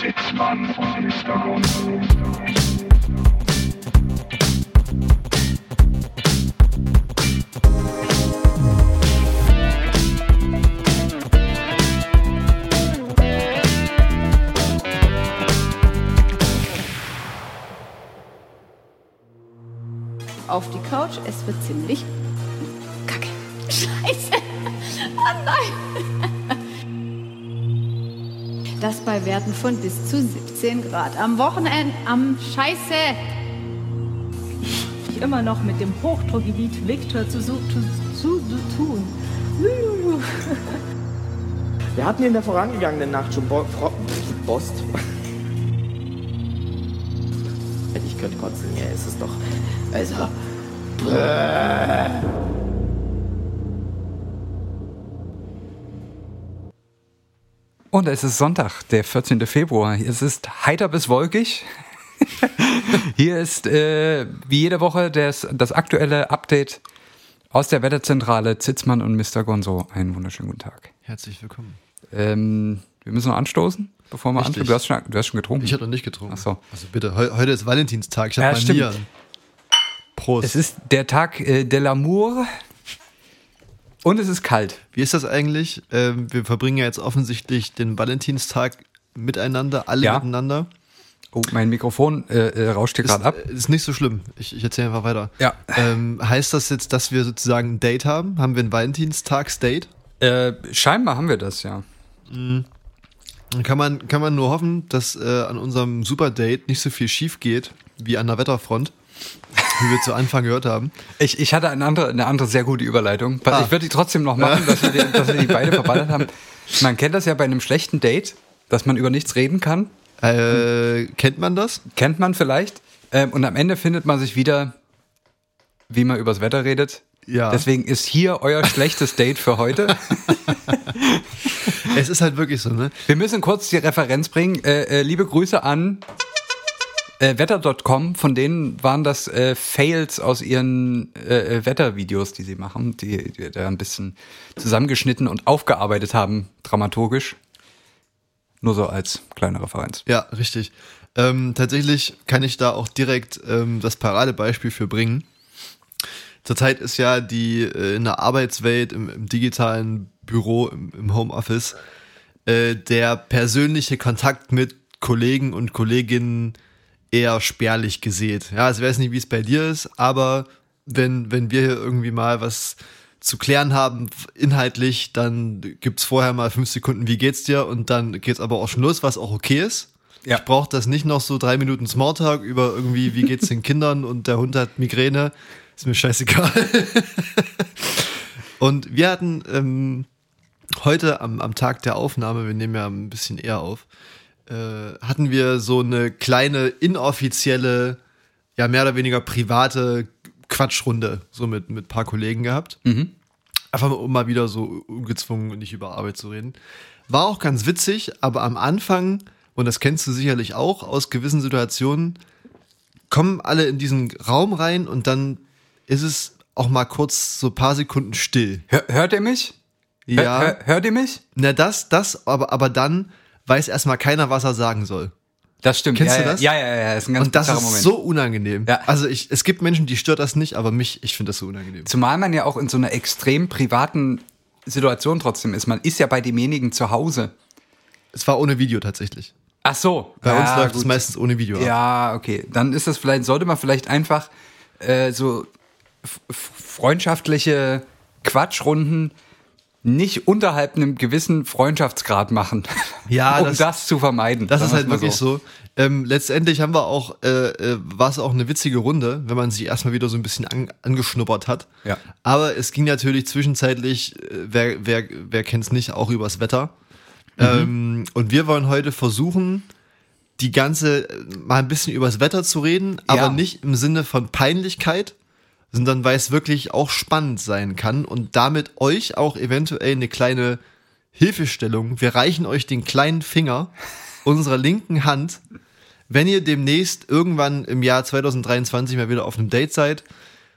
Sitzmann von Mr. Gonzo. Auf die Couch, es wird ziemlich kacke. Scheiße! Oh nein! Das bei Werten von bis zu 17 Grad am Wochenende am Scheiße! Immer noch mit dem Hochdruckgebiet Victor zu tun. Wir hatten in der vorangegangenen Nacht schon Bost. Ich könnte kotzen, ja, ist es doch. Also. Und es ist Sonntag, der 14. Februar. Es ist heiter bis wolkig. Hier ist wie jede Woche das aktuelle Update aus der Wetterzentrale. Sitzmann und Mr. Gonzo. Einen wunderschönen guten Tag. Herzlich willkommen. Wir müssen noch anstoßen, bevor wir anfangen. Du hast schon getrunken. Ich habe noch nicht getrunken. Ach so. Also bitte, heute ist Valentinstag. Ich habe bei mir. Prost. Es ist der Tag de l'amour und es ist kalt. Wie ist das eigentlich? Wir verbringen ja jetzt offensichtlich den Valentinstag miteinander, alle miteinander. Oh, mein Mikrofon rauscht hier gerade ab. Ist nicht so schlimm. Ich erzähle einfach weiter. Ja. Heißt das jetzt, dass wir sozusagen ein Date haben? Haben wir ein Valentinstags-Date? Scheinbar haben wir das, ja. Mhm. Kann man nur hoffen, dass an unserem Superdate nicht so viel schief geht wie an der Wetterfront, wie wir zu Anfang gehört haben. Ich hatte eine andere sehr gute Überleitung. Ich würde die trotzdem noch machen, dass wir die beide verballert haben. Man kennt das ja bei einem schlechten Date, dass man über nichts reden kann. Kennt man das? Kennt man vielleicht. Und am Ende findet man sich wieder, wie man übers Wetter redet. Ja. Deswegen ist hier euer schlechtes Date für heute. Es ist halt wirklich so, ne? Wir müssen kurz die Referenz bringen. Liebe Grüße an Wetter.com. Von denen waren das Fails aus ihren Wettervideos, die sie machen, die da ein bisschen zusammengeschnitten und aufgearbeitet haben, dramaturgisch. Nur so als kleine Referenz. Ja, richtig. Tatsächlich kann ich da auch direkt das Paradebeispiel für bringen. Zurzeit ist ja in der Arbeitswelt, im digitalen Büro, im Homeoffice, der persönliche Kontakt mit Kollegen und Kolleginnen eher spärlich gesät. Ja, also ich weiß nicht, wie es bei dir ist, aber wenn wir hier irgendwie mal was zu klären haben, inhaltlich, dann gibt's vorher mal 5 Sekunden, wie geht's dir? Und dann geht's aber auch schon los, was auch okay ist. Ja. Ich brauche das nicht noch so 3 Minuten Smalltalk über irgendwie, wie geht's den Kindern und der Hund hat Migräne. Ist mir scheißegal. Und wir hatten heute am Tag der Aufnahme, wir nehmen ja ein bisschen eher auf, hatten wir so eine kleine inoffizielle, ja mehr oder weniger private Quatschrunde so mit ein paar Kollegen gehabt. Mhm. Einfach um mal wieder so ungezwungen und nicht über Arbeit zu reden. War auch ganz witzig, aber am Anfang, und das kennst du sicherlich auch aus gewissen Situationen, kommen alle in diesen Raum rein und dann ist es auch mal kurz so ein paar Sekunden still. Hört ihr mich? Ja. Hört ihr mich? Na, das, aber dann weiß erstmal keiner, was er sagen soll. Das stimmt. Kennst du das? Ja, ist ein ganz bizarrer Moment. Und das ist so unangenehm. Ja. Also es gibt Menschen, die stört das nicht, aber ich finde das so unangenehm. Zumal man ja auch in so einer extrem privaten Situation trotzdem ist. Man ist ja bei demjenigen zu Hause. Es war ohne Video tatsächlich. Ach so. Bei uns läuft es meistens ohne Video ab. Ja, okay. Dann ist das vielleicht, sollte man vielleicht einfach so freundschaftliche Quatschrunden nicht unterhalb einem gewissen Freundschaftsgrad machen, ja, um das zu vermeiden. Das ist halt wirklich so. Letztendlich haben wir auch, war es auch eine witzige Runde, wenn man sich erstmal wieder so ein bisschen angeschnuppert hat. Ja. Aber es ging natürlich zwischenzeitlich, wer kennt's nicht, auch übers Wetter. Mhm. Und wir wollen heute versuchen, mal ein bisschen übers Wetter zu reden, aber nicht im Sinne von Peinlichkeit, sondern weil es wirklich auch spannend sein kann und damit euch auch eventuell eine kleine Hilfestellung. Wir reichen euch den kleinen Finger unserer linken Hand, wenn ihr demnächst irgendwann im Jahr 2023 mal wieder auf einem Date seid.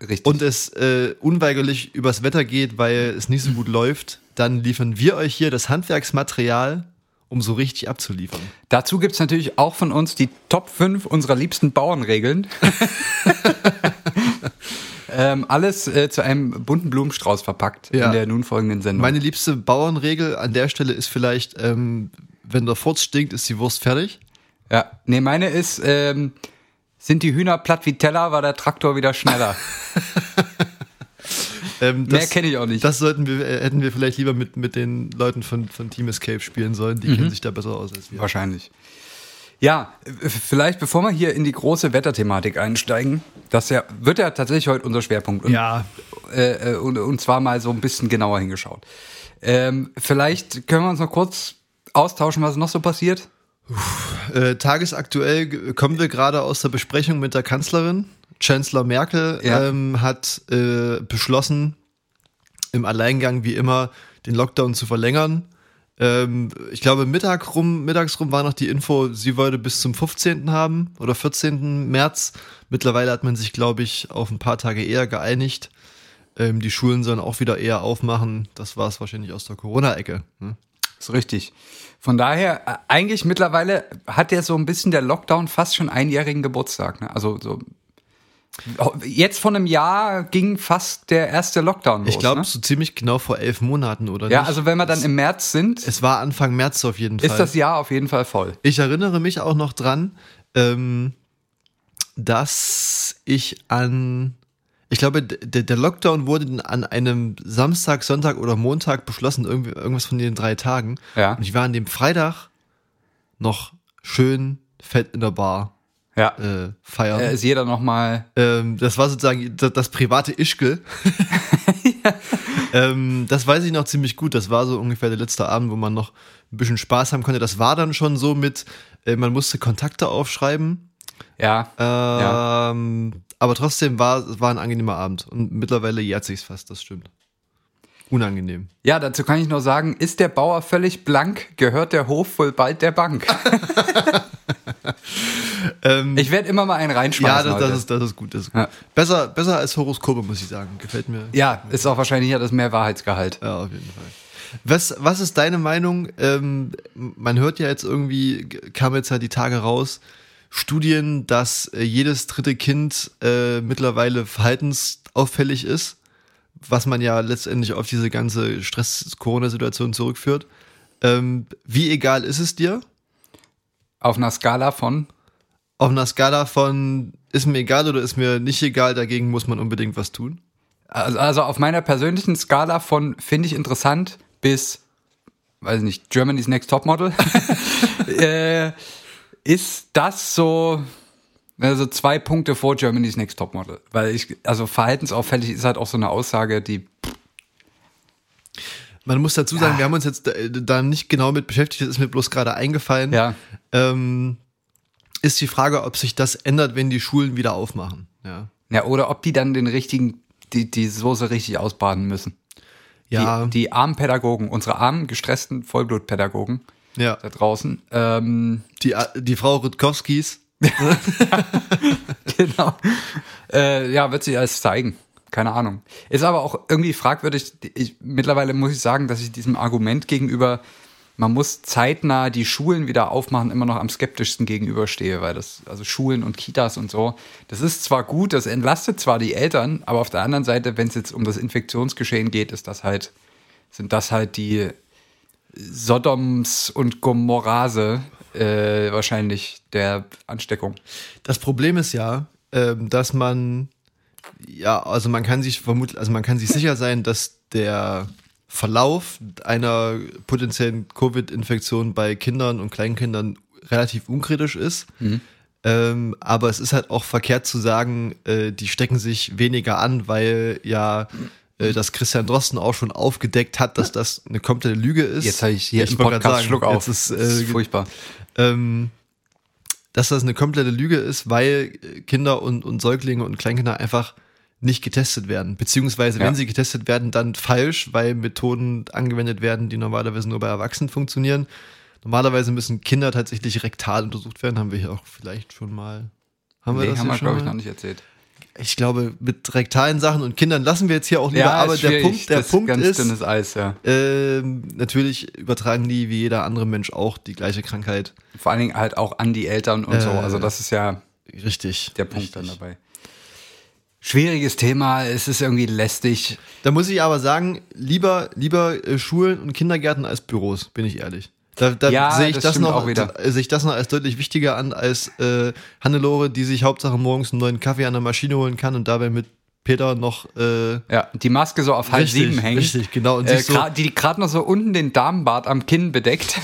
Richtig. Und es unweigerlich übers Wetter geht, weil es nicht so gut läuft, dann liefern wir euch hier das Handwerksmaterial, um so richtig abzuliefern. Dazu gibt es natürlich auch von uns die Top 5 unserer liebsten Bauernregeln. Alles zu einem bunten Blumenstrauß verpackt in der nun folgenden Sendung. Meine liebste Bauernregel an der Stelle ist vielleicht, wenn der Furz stinkt, ist die Wurst fertig. Ja, nee, meine ist, sind die Hühner platt wie Teller, war der Traktor wieder schneller. Mehr kenne ich auch nicht. Das hätten wir vielleicht lieber mit den Leuten von Team Escape spielen sollen. Die kennen sich da besser aus als wir. Wahrscheinlich. Ja, vielleicht bevor wir hier in die große Wetterthematik einsteigen, das wird ja tatsächlich heute unser Schwerpunkt. Und, und zwar mal so ein bisschen genauer hingeschaut. Vielleicht können wir uns noch kurz austauschen, was noch so passiert. Tagesaktuell kommen wir gerade aus der Besprechung mit der Kanzlerin. Chancellor Merkel hat beschlossen, im Alleingang wie immer den Lockdown zu verlängern. Ich glaube, mittags rum war noch die Info, sie wollte bis zum 15. haben oder 14. März. Mittlerweile hat man sich, glaube ich, auf ein paar Tage eher geeinigt. Die Schulen sollen auch wieder eher aufmachen. Das war es wahrscheinlich aus der Corona-Ecke. Ne? Ist richtig. Von daher, eigentlich mittlerweile hat ja so ein bisschen der Lockdown fast schon einjährigen Geburtstag. Ne? Also so. Jetzt vor einem Jahr ging fast der erste Lockdown los. Ich glaube, so ziemlich genau vor 11 Monaten oder nicht. Ja, also wenn wir dann im März sind. Es war Anfang März auf jeden Fall. Ist das Jahr auf jeden Fall voll. Ich erinnere mich auch noch dran, dass ich glaube, der Lockdown wurde an einem Samstag, Sonntag oder Montag beschlossen, irgendwas von den 3 Tagen. Ja. Und ich war an dem Freitag noch schön fett in der Bar. Ja, feiern. Ist jeder nochmal. Das war sozusagen das private Ischgl. Ja. Das weiß ich noch ziemlich gut. Das war so ungefähr der letzte Abend, wo man noch ein bisschen Spaß haben konnte. Das war dann schon so mit, man musste Kontakte aufschreiben. Ja. Aber trotzdem war ein angenehmer Abend. Und mittlerweile jährt sich's fast, das stimmt. Unangenehm. Ja, dazu kann ich nur sagen, ist der Bauer völlig blank, gehört der Hof wohl bald der Bank. Ich werde immer mal einen reinschmeißen. Ja, das ist gut. Das ist gut. Ja. Besser als Horoskope, muss ich sagen. Gefällt mir. Ja, ist auch wahrscheinlich das mehr Wahrheitsgehalt. Ja, auf jeden Fall. Was ist deine Meinung? Man hört ja jetzt irgendwie, kam jetzt halt die Tage raus, Studien, dass jedes dritte Kind mittlerweile verhaltensauffällig ist, was man ja letztendlich auf diese ganze Stress-Corona-Situation zurückführt. Wie egal ist es dir? Auf einer Skala von ist mir egal oder ist mir nicht egal, dagegen muss man unbedingt was tun? Also auf meiner persönlichen Skala von finde ich interessant bis, weiß nicht, Germany's Next Topmodel, ist das so, also 2 Punkte vor Germany's Next Topmodel. Weil verhaltensauffällig ist halt auch so eine Aussage, die... Man muss dazu sagen, wir haben uns jetzt da nicht genau mit beschäftigt, das ist mir bloß gerade eingefallen. Ja. Ist die Frage, ob sich das ändert, wenn die Schulen wieder aufmachen. Ja, oder ob die dann die Soße richtig ausbaden müssen. Ja. Die armen Pädagogen, unsere armen, gestressten Vollblutpädagogen da draußen. Die Frau Rutkowskis. Genau. Wird sich alles zeigen. Keine Ahnung. Ist aber auch irgendwie fragwürdig. Mittlerweile muss ich sagen, dass ich diesem Argument gegenüber, man muss zeitnah die Schulen wieder aufmachen, immer noch am skeptischsten gegenüberstehe, weil das, also Schulen und Kitas und so, das ist zwar gut, das entlastet zwar die Eltern, aber auf der anderen Seite, wenn es jetzt um das Infektionsgeschehen geht, sind das halt die Sodoms und Gomorrase wahrscheinlich der Ansteckung. Das Problem ist ja, dass man man kann sich sicher sein, dass der Verlauf einer potenziellen Covid-Infektion bei Kindern und Kleinkindern relativ unkritisch ist. Mhm. Aber es ist halt auch verkehrt zu sagen, die stecken sich weniger an, weil das Christian Drosten auch schon aufgedeckt hat, dass das eine komplette Lüge ist. Jetzt habe ich hier einen Podcast-Schluck auf. Das ist furchtbar. Dass das eine komplette Lüge ist, weil Kinder und Säuglinge und Kleinkinder einfach nicht getestet werden. Beziehungsweise, wenn sie getestet werden, dann falsch, weil Methoden angewendet werden, die normalerweise nur bei Erwachsenen funktionieren. Normalerweise müssen Kinder tatsächlich rektal untersucht werden. Haben wir hier auch vielleicht schon mal... Haben wir das schon mal? Glaube ich, noch nicht erzählt. ich glaube, mit rektalen Sachen und Kindern lassen wir jetzt hier auch lieber, ja, aber der Punkt ganz ist, dünnes Eis, ja. Natürlich übertragen die wie jeder andere Mensch auch die gleiche Krankheit. Vor allen Dingen halt auch an die Eltern und so, also das ist ja richtig der Punkt richtig. Dann dabei. Schwieriges Thema, es ist irgendwie lästig. Da muss ich aber sagen, lieber Schulen und Kindergärten als Büros, bin ich ehrlich. Da sehe ich das noch als deutlich wichtiger an als Hannelore, die sich Hauptsache morgens einen neuen Kaffee an der Maschine holen kann und dabei mit Peter noch die Maske so auf 6:30 hängen. Richtig, genau. Und die gerade noch so unten den Damenbart am Kinn bedeckt.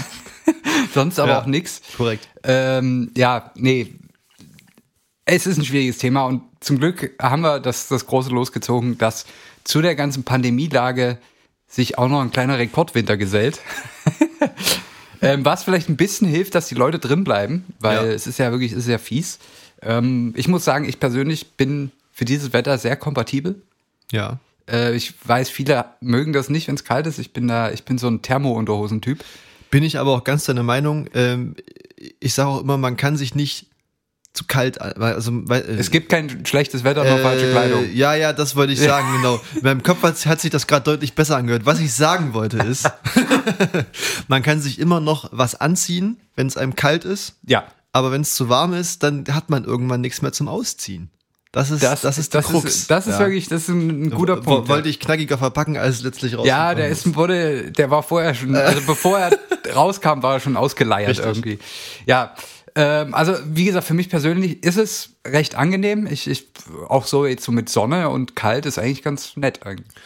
Sonst aber auch nichts. Korrekt. Es ist ein schwieriges Thema und zum Glück haben wir das große Los gezogen, dass zu der ganzen Pandemielage sich auch noch ein kleiner Rekordwinter gesellt. Was vielleicht ein bisschen hilft, dass die Leute drin bleiben, weil es ist ja wirklich, ist ja fies. Ich muss sagen, ich persönlich bin für dieses Wetter sehr kompatibel. Ja. Ich weiß, viele mögen das nicht, wenn es kalt ist. Ich bin so ein Thermo-Unterhosen-Typ. Bin ich aber auch ganz deiner Meinung. Ich sage auch immer, man kann sich nicht zu kalt, weil es gibt kein schlechtes Wetter, noch falsche Kleidung. Ja, das wollte ich sagen, genau. In meinem Kopf hat sich das gerade deutlich besser angehört. Was ich sagen wollte ist, man kann sich immer noch was anziehen, wenn es einem kalt ist. Ja. Aber wenn es zu warm ist, dann hat man irgendwann nichts mehr zum Ausziehen. Das ist der Krux. Das ist wirklich ein guter Punkt. Wollte ich knackiger verpacken, als letztlich rausgekommen ist. Ja, der war vorher schon, also bevor er rauskam, war er schon ausgeleiert irgendwie. Ja. Also wie gesagt, für mich persönlich ist es recht angenehm. Ich auch so jetzt so mit Sonne und kalt ist eigentlich ganz nett,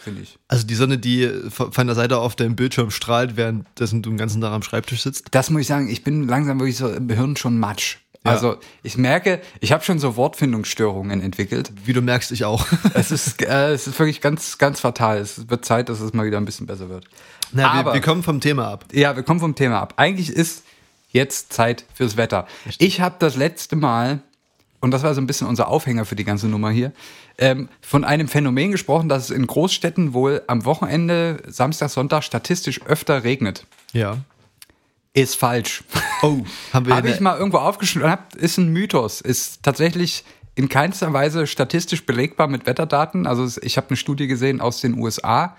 finde ich. Also die Sonne, die von der Seite auf deinem Bildschirm strahlt, währenddessen du den ganzen Tag am Schreibtisch sitzt. Das muss ich sagen, ich bin langsam wirklich so im Hirn schon matsch. Ja. Also ich merke, ich habe schon so Wortfindungsstörungen entwickelt. Wie du merkst, ich auch. Es ist wirklich ganz, ganz fatal. Es wird Zeit, dass es mal wieder ein bisschen besser wird. Aber wir kommen vom Thema ab. Ja, wir kommen vom Thema ab. Eigentlich ist jetzt Zeit fürs Wetter. Ich habe das letzte Mal, und das war so ein bisschen unser Aufhänger für die ganze Nummer hier, von einem Phänomen gesprochen, dass es in Großstädten wohl am Wochenende, Samstag, Sonntag statistisch öfter regnet. Ja. Ist falsch. Oh, habe ich mal irgendwo aufgeschrieben, ist ein Mythos, ist tatsächlich in keinster Weise statistisch belegbar mit Wetterdaten. Also ich habe eine Studie gesehen aus den USA,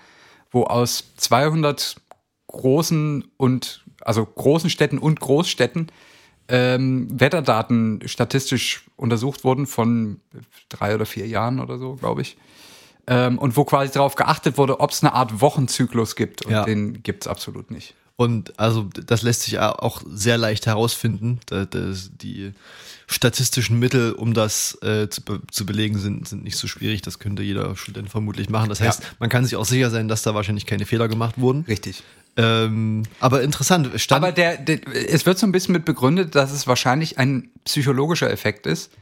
wo aus 200 großen Städten und Großstädten Wetterdaten statistisch untersucht wurden von 3 oder 4 Jahren oder so, glaube ich. Und wo quasi darauf geachtet wurde, ob es eine Art Wochenzyklus gibt. Und den gibt es absolut nicht. Und also das lässt sich auch sehr leicht herausfinden. Die statistischen Mittel, um das zu belegen, sind nicht so schwierig. Das könnte jeder Student vermutlich machen. Das heißt, man kann sich auch sicher sein, dass da wahrscheinlich keine Fehler gemacht wurden. Richtig. Aber interessant. Aber es wird so ein bisschen mit begründet, dass es wahrscheinlich ein psychologischer Effekt ist,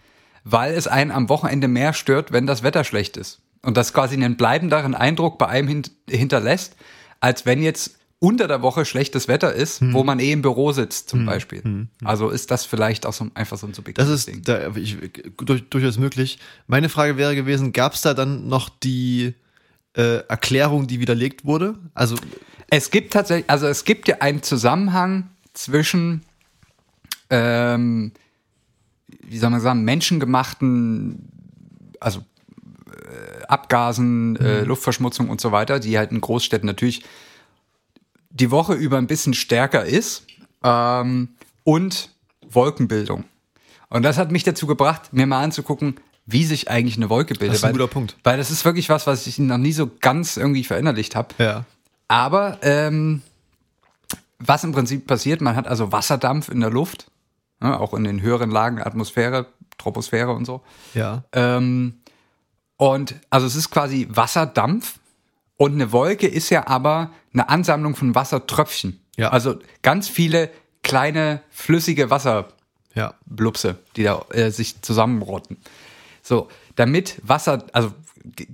weil es einen am Wochenende mehr stört, wenn das Wetter schlecht ist. Und das quasi einen bleibenderen Eindruck bei einem hinterlässt, als wenn jetzt unter der Woche schlechtes Wetter ist, wo man im Büro sitzt zum Beispiel. Also ist das vielleicht auch so, einfach so ein subjektives Ding. Das ist durchaus möglich. Meine Frage wäre gewesen, gab es da dann noch die Erklärung, die widerlegt wurde? Also es gibt tatsächlich, also es gibt ja einen Zusammenhang zwischen wie soll man sagen, menschengemachten, also Abgasen, Luftverschmutzung und so weiter, die halt in Großstädten natürlich die Woche über ein bisschen stärker ist, und Wolkenbildung. Und das hat mich dazu gebracht, mir mal anzugucken, wie sich eigentlich eine Wolke bildet. Das ist ein guter Punkt. Weil das ist wirklich was ich noch nie so ganz irgendwie verinnerlicht habe. Ja. Aber was im Prinzip passiert, man hat also Wasserdampf in der Luft, ne, auch in den höheren Lagen, Atmosphäre, Troposphäre und so. Ja. Und also es ist quasi Wasserdampf und eine Wolke ist ja aber eine Ansammlung von Wassertröpfchen. Ja. Also ganz viele kleine flüssige Wasserblubse, die da sich zusammenrotten. So, damit Wasser, also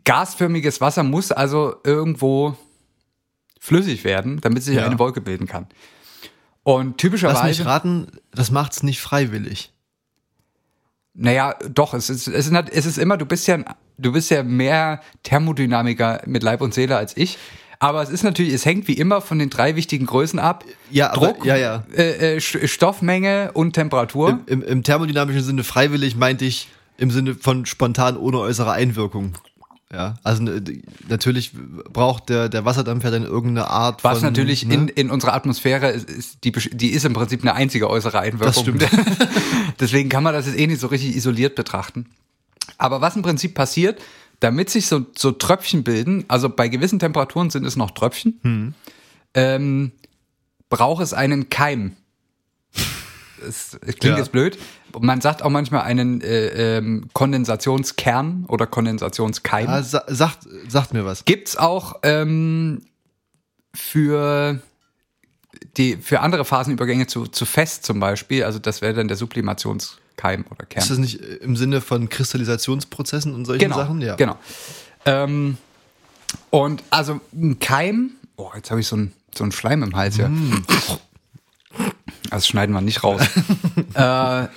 gasförmiges Wasser muss also irgendwo flüssig werden, damit sich eine Wolke bilden kann. Und typischerweise... Lass mich raten, das macht's nicht freiwillig. Naja, doch, es ist immer, du bist ja mehr Thermodynamiker mit Leib und Seele als ich, aber es ist natürlich, es hängt wie immer von den 3 wichtigen Größen ab, Druck, Stoffmenge und Temperatur. Im thermodynamischen Sinne freiwillig meinte ich, im Sinne von spontan ohne äußere Einwirkung. Ja, also natürlich braucht der Wasserdampf ja dann irgendeine Art von... Was natürlich in unserer Atmosphäre ist, die ist im Prinzip eine einzige äußere Einwirkung. Das stimmt. Deswegen kann man das jetzt eh nicht so richtig isoliert betrachten. Aber was im Prinzip passiert, damit sich so Tröpfchen bilden, also bei gewissen Temperaturen sind es noch Tröpfchen, braucht es einen Keim. Es klingt jetzt blöd. Man sagt auch manchmal einen Kondensationskern oder Kondensationskeim. Ah, sagt mir was. Gibt's auch für andere Phasenübergänge zu fest zum Beispiel. Also das wäre dann der Sublimationskeim oder Kern. Ist das nicht im Sinne von Kristallisationsprozessen und solchen Sachen? Ja, genau. Und also ein Keim. Oh, jetzt habe ich so einen Schleim im Hals hier. Mm. Das schneiden wir nicht raus.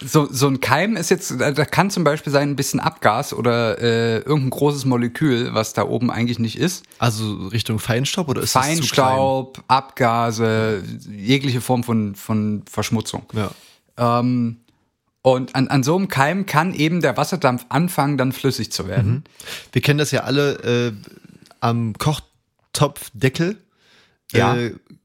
So ein Keim ist jetzt, da kann zum Beispiel sein ein bisschen Abgas oder irgendein großes Molekül, was da oben eigentlich nicht ist. Also Richtung Feinstaub oder ist das zu klein? Feinstaub, Abgase, jegliche Form von Verschmutzung. Ja. Und an so einem Keim kann eben der Wasserdampf anfangen, dann flüssig zu werden. Mhm. Wir kennen das ja alle am Kochtopfdeckel. Ja.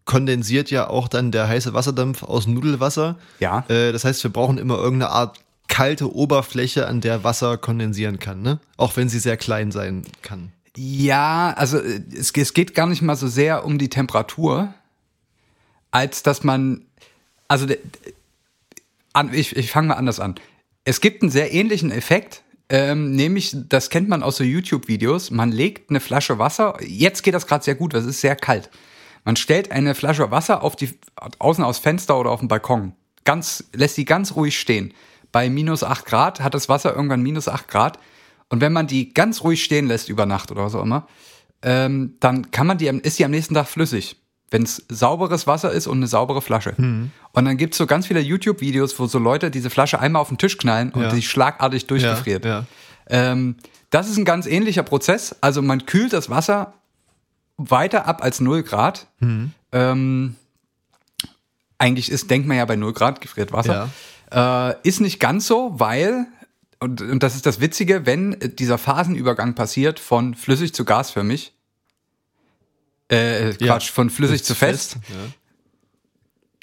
Kondensiert ja auch dann der heiße Wasserdampf aus Nudelwasser. Ja. Das heißt, wir brauchen immer irgendeine Art kalte Oberfläche, an der Wasser kondensieren kann, ne? Auch wenn sie sehr klein sein kann. Ja, also es geht gar nicht mal so sehr um die Temperatur, als dass man, also ich fange mal anders an. Es gibt einen sehr ähnlichen Effekt, nämlich, das kennt man aus so YouTube-Videos, man legt eine Flasche Wasser, jetzt geht das gerade sehr gut, weil es ist sehr kalt. Man stellt eine Flasche Wasser außen aufs Fenster oder auf den Balkon. Lässt die ganz ruhig stehen. Bei minus 8 Grad hat das Wasser irgendwann minus 8 Grad. Und wenn man die ganz ruhig stehen lässt über Nacht oder was auch immer, dann ist die am nächsten Tag flüssig. Wenn es sauberes Wasser ist und eine saubere Flasche. Mhm. Und dann gibt es so ganz viele YouTube-Videos, wo so Leute diese Flasche einmal auf den Tisch knallen und die schlagartig durchgefriert. Ja, ja. Das ist ein ganz ähnlicher Prozess. Also man kühlt das Wasser weiter ab als 0 Grad. Mhm. Eigentlich denkt man ja bei 0 Grad gefriert Wasser. Ja. Ist nicht ganz so, weil, und das ist das Witzige, wenn dieser Phasenübergang passiert von flüssig zu gasförmig, von flüssig zu fest. Ja.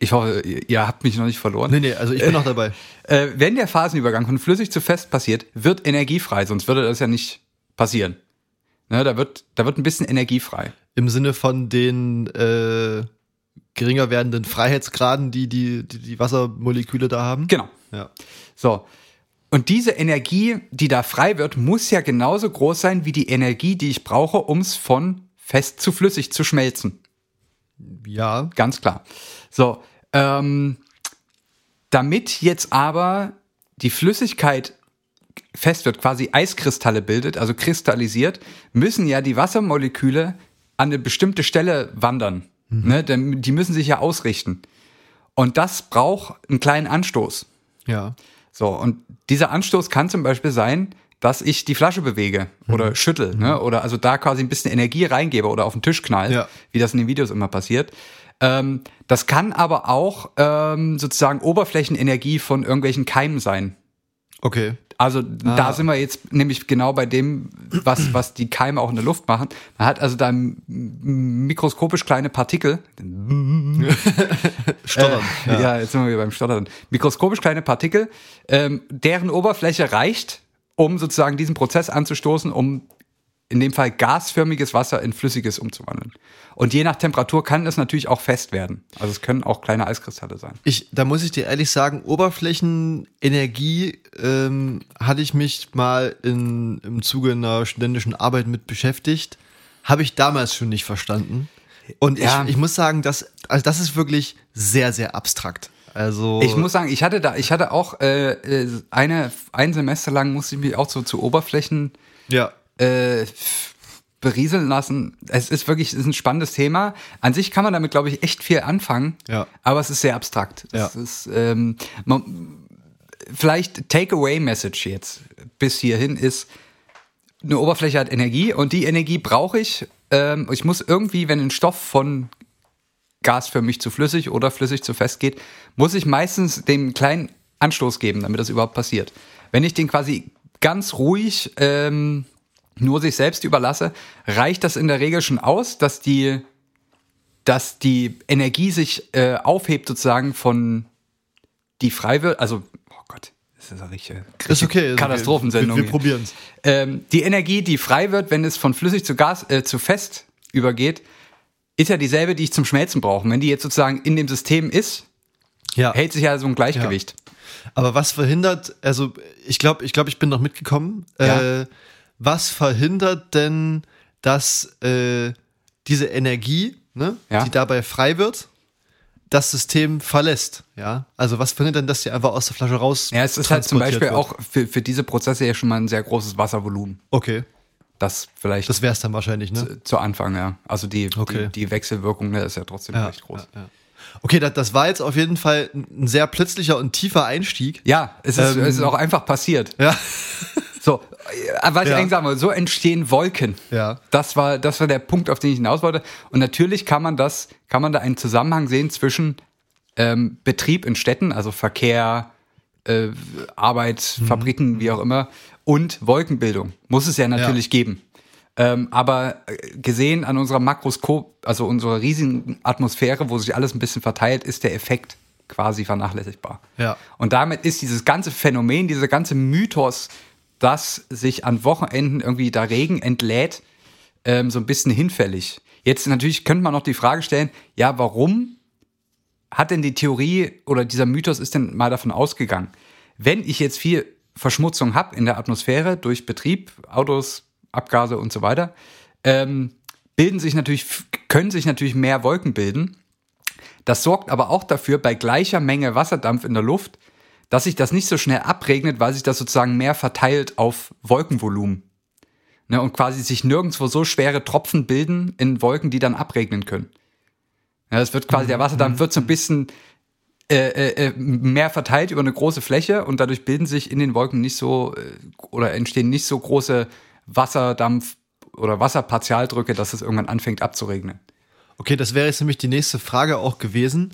Ich hoffe, ihr habt mich noch nicht verloren. Nee, also ich bin noch dabei. Wenn der Phasenübergang von flüssig zu fest passiert, wird Energie frei, sonst würde das ja nicht passieren. Ne, da wird ein bisschen Energie frei. Im Sinne von den geringer werdenden Freiheitsgraden, die Wassermoleküle da haben? Genau. Ja. So. Und diese Energie, die da frei wird, muss ja genauso groß sein wie die Energie, die ich brauche, um es von fest zu flüssig zu schmelzen. Ja. Ganz klar. So. Damit jetzt aber die Flüssigkeit fest wird, quasi Eiskristalle bildet, also kristallisiert, müssen ja die Wassermoleküle an eine bestimmte Stelle wandern. Mhm. Ne? Denn die müssen sich ja ausrichten. Und das braucht einen kleinen Anstoß. Ja. So, und dieser Anstoß kann zum Beispiel sein, dass ich die Flasche bewege oder schüttel, ne? Oder also da quasi ein bisschen Energie reingebe oder auf den Tisch knall, wie das in den Videos immer passiert. Das kann aber auch sozusagen Oberflächenenergie von irgendwelchen Keimen sein. Okay. Also da sind wir jetzt nämlich genau bei dem, was die Keime auch in der Luft machen. Man hat also da mikroskopisch kleine Partikel. Stottern. Ja, jetzt sind wir wieder beim Stottern. Mikroskopisch kleine Partikel, deren Oberfläche reicht, um sozusagen diesen Prozess anzustoßen, um in dem Fall gasförmiges Wasser in flüssiges umzuwandeln. Und je nach Temperatur kann es natürlich auch fest werden. Also es können auch kleine Eiskristalle sein. Da muss ich dir ehrlich sagen, Oberflächenenergie hatte ich mich mal im Zuge einer studentischen Arbeit mit beschäftigt. Habe ich damals schon nicht verstanden. Und ich muss sagen, das ist wirklich sehr, sehr abstrakt. Also ich muss sagen, ich hatte auch ein Semester lang musste ich mich auch so zu Oberflächen berieseln lassen. Es ist wirklich ein spannendes Thema. An sich kann man damit, glaube ich, echt viel anfangen. Ja. Aber es ist sehr abstrakt. Ja. Es ist, vielleicht Takeaway-Message jetzt bis hierhin ist, eine Oberfläche hat Energie und die Energie brauche ich. Ich muss irgendwie, wenn ein Stoff von Gas für mich zu flüssig oder flüssig zu fest geht, muss ich meistens dem kleinen Anstoß geben, damit das überhaupt passiert. Wenn ich den quasi ganz ruhig nur sich selbst überlasse, reicht das in der Regel schon aus, dass die Energie sich aufhebt sozusagen von die frei wird, also oh Gott, das ist eine richtige Katastrophensendung. Okay. Wir probieren es. Die Energie, die frei wird, wenn es von flüssig zu Gas zu fest übergeht, ist ja dieselbe, die ich zum Schmelzen brauche. Wenn die jetzt sozusagen in dem System ist, hält sich ja so ein Gleichgewicht. Ja. Aber was verhindert, also ich glaube, ich bin noch mitgekommen, was verhindert denn, dass diese Energie, ne, die dabei frei wird, das System verlässt, ja? Also was findet denn, dass die einfach aus der Flasche raus? Ja, es ist halt zum Beispiel auch für diese Prozesse ja schon mal ein sehr großes Wasservolumen. Okay. Das vielleicht. Das wäre es dann wahrscheinlich, ne? Zu Anfang, ja. Also die Wechselwirkung, ne, ist ja trotzdem recht groß. Ja, ja. Okay, das war jetzt auf jeden Fall ein sehr plötzlicher und tiefer Einstieg. Ja, es ist auch einfach passiert. Ja. So, was ich eigentlich sagen wollte, so entstehen Wolken. Ja. Das war der Punkt, auf den ich hinaus wollte. Und natürlich kann man da einen Zusammenhang sehen zwischen Betrieb in Städten, also Verkehr, Arbeit, Fabriken, wie auch immer, und Wolkenbildung. Muss es ja natürlich geben. Aber gesehen an unserer Makroskop, also unserer riesigen Atmosphäre, wo sich alles ein bisschen verteilt, ist der Effekt quasi vernachlässigbar. Ja. Und damit ist dieses ganze Phänomen, dieser ganze Mythos, dass sich an Wochenenden irgendwie der Regen entlädt, so ein bisschen hinfällig. Jetzt natürlich könnte man noch die Frage stellen, ja, warum hat denn die Theorie oder dieser Mythos ist denn mal davon ausgegangen? Wenn ich jetzt viel Verschmutzung habe in der Atmosphäre durch Betrieb, Autos, Abgase und so weiter, können sich natürlich mehr Wolken bilden. Das sorgt aber auch dafür, bei gleicher Menge Wasserdampf in der Luft, dass sich das nicht so schnell abregnet, weil sich das sozusagen mehr verteilt auf Wolkenvolumen. Ne, und quasi sich nirgendwo so schwere Tropfen bilden in Wolken, die dann abregnen können. Ja, das wird quasi, der Wasserdampf wird so ein bisschen mehr verteilt über eine große Fläche und dadurch bilden sich in den Wolken nicht so, oder entstehen nicht so große Wasserdampf- oder Wasserpartialdrücke, dass es irgendwann anfängt abzuregnen. Okay, das wäre jetzt nämlich die nächste Frage auch gewesen.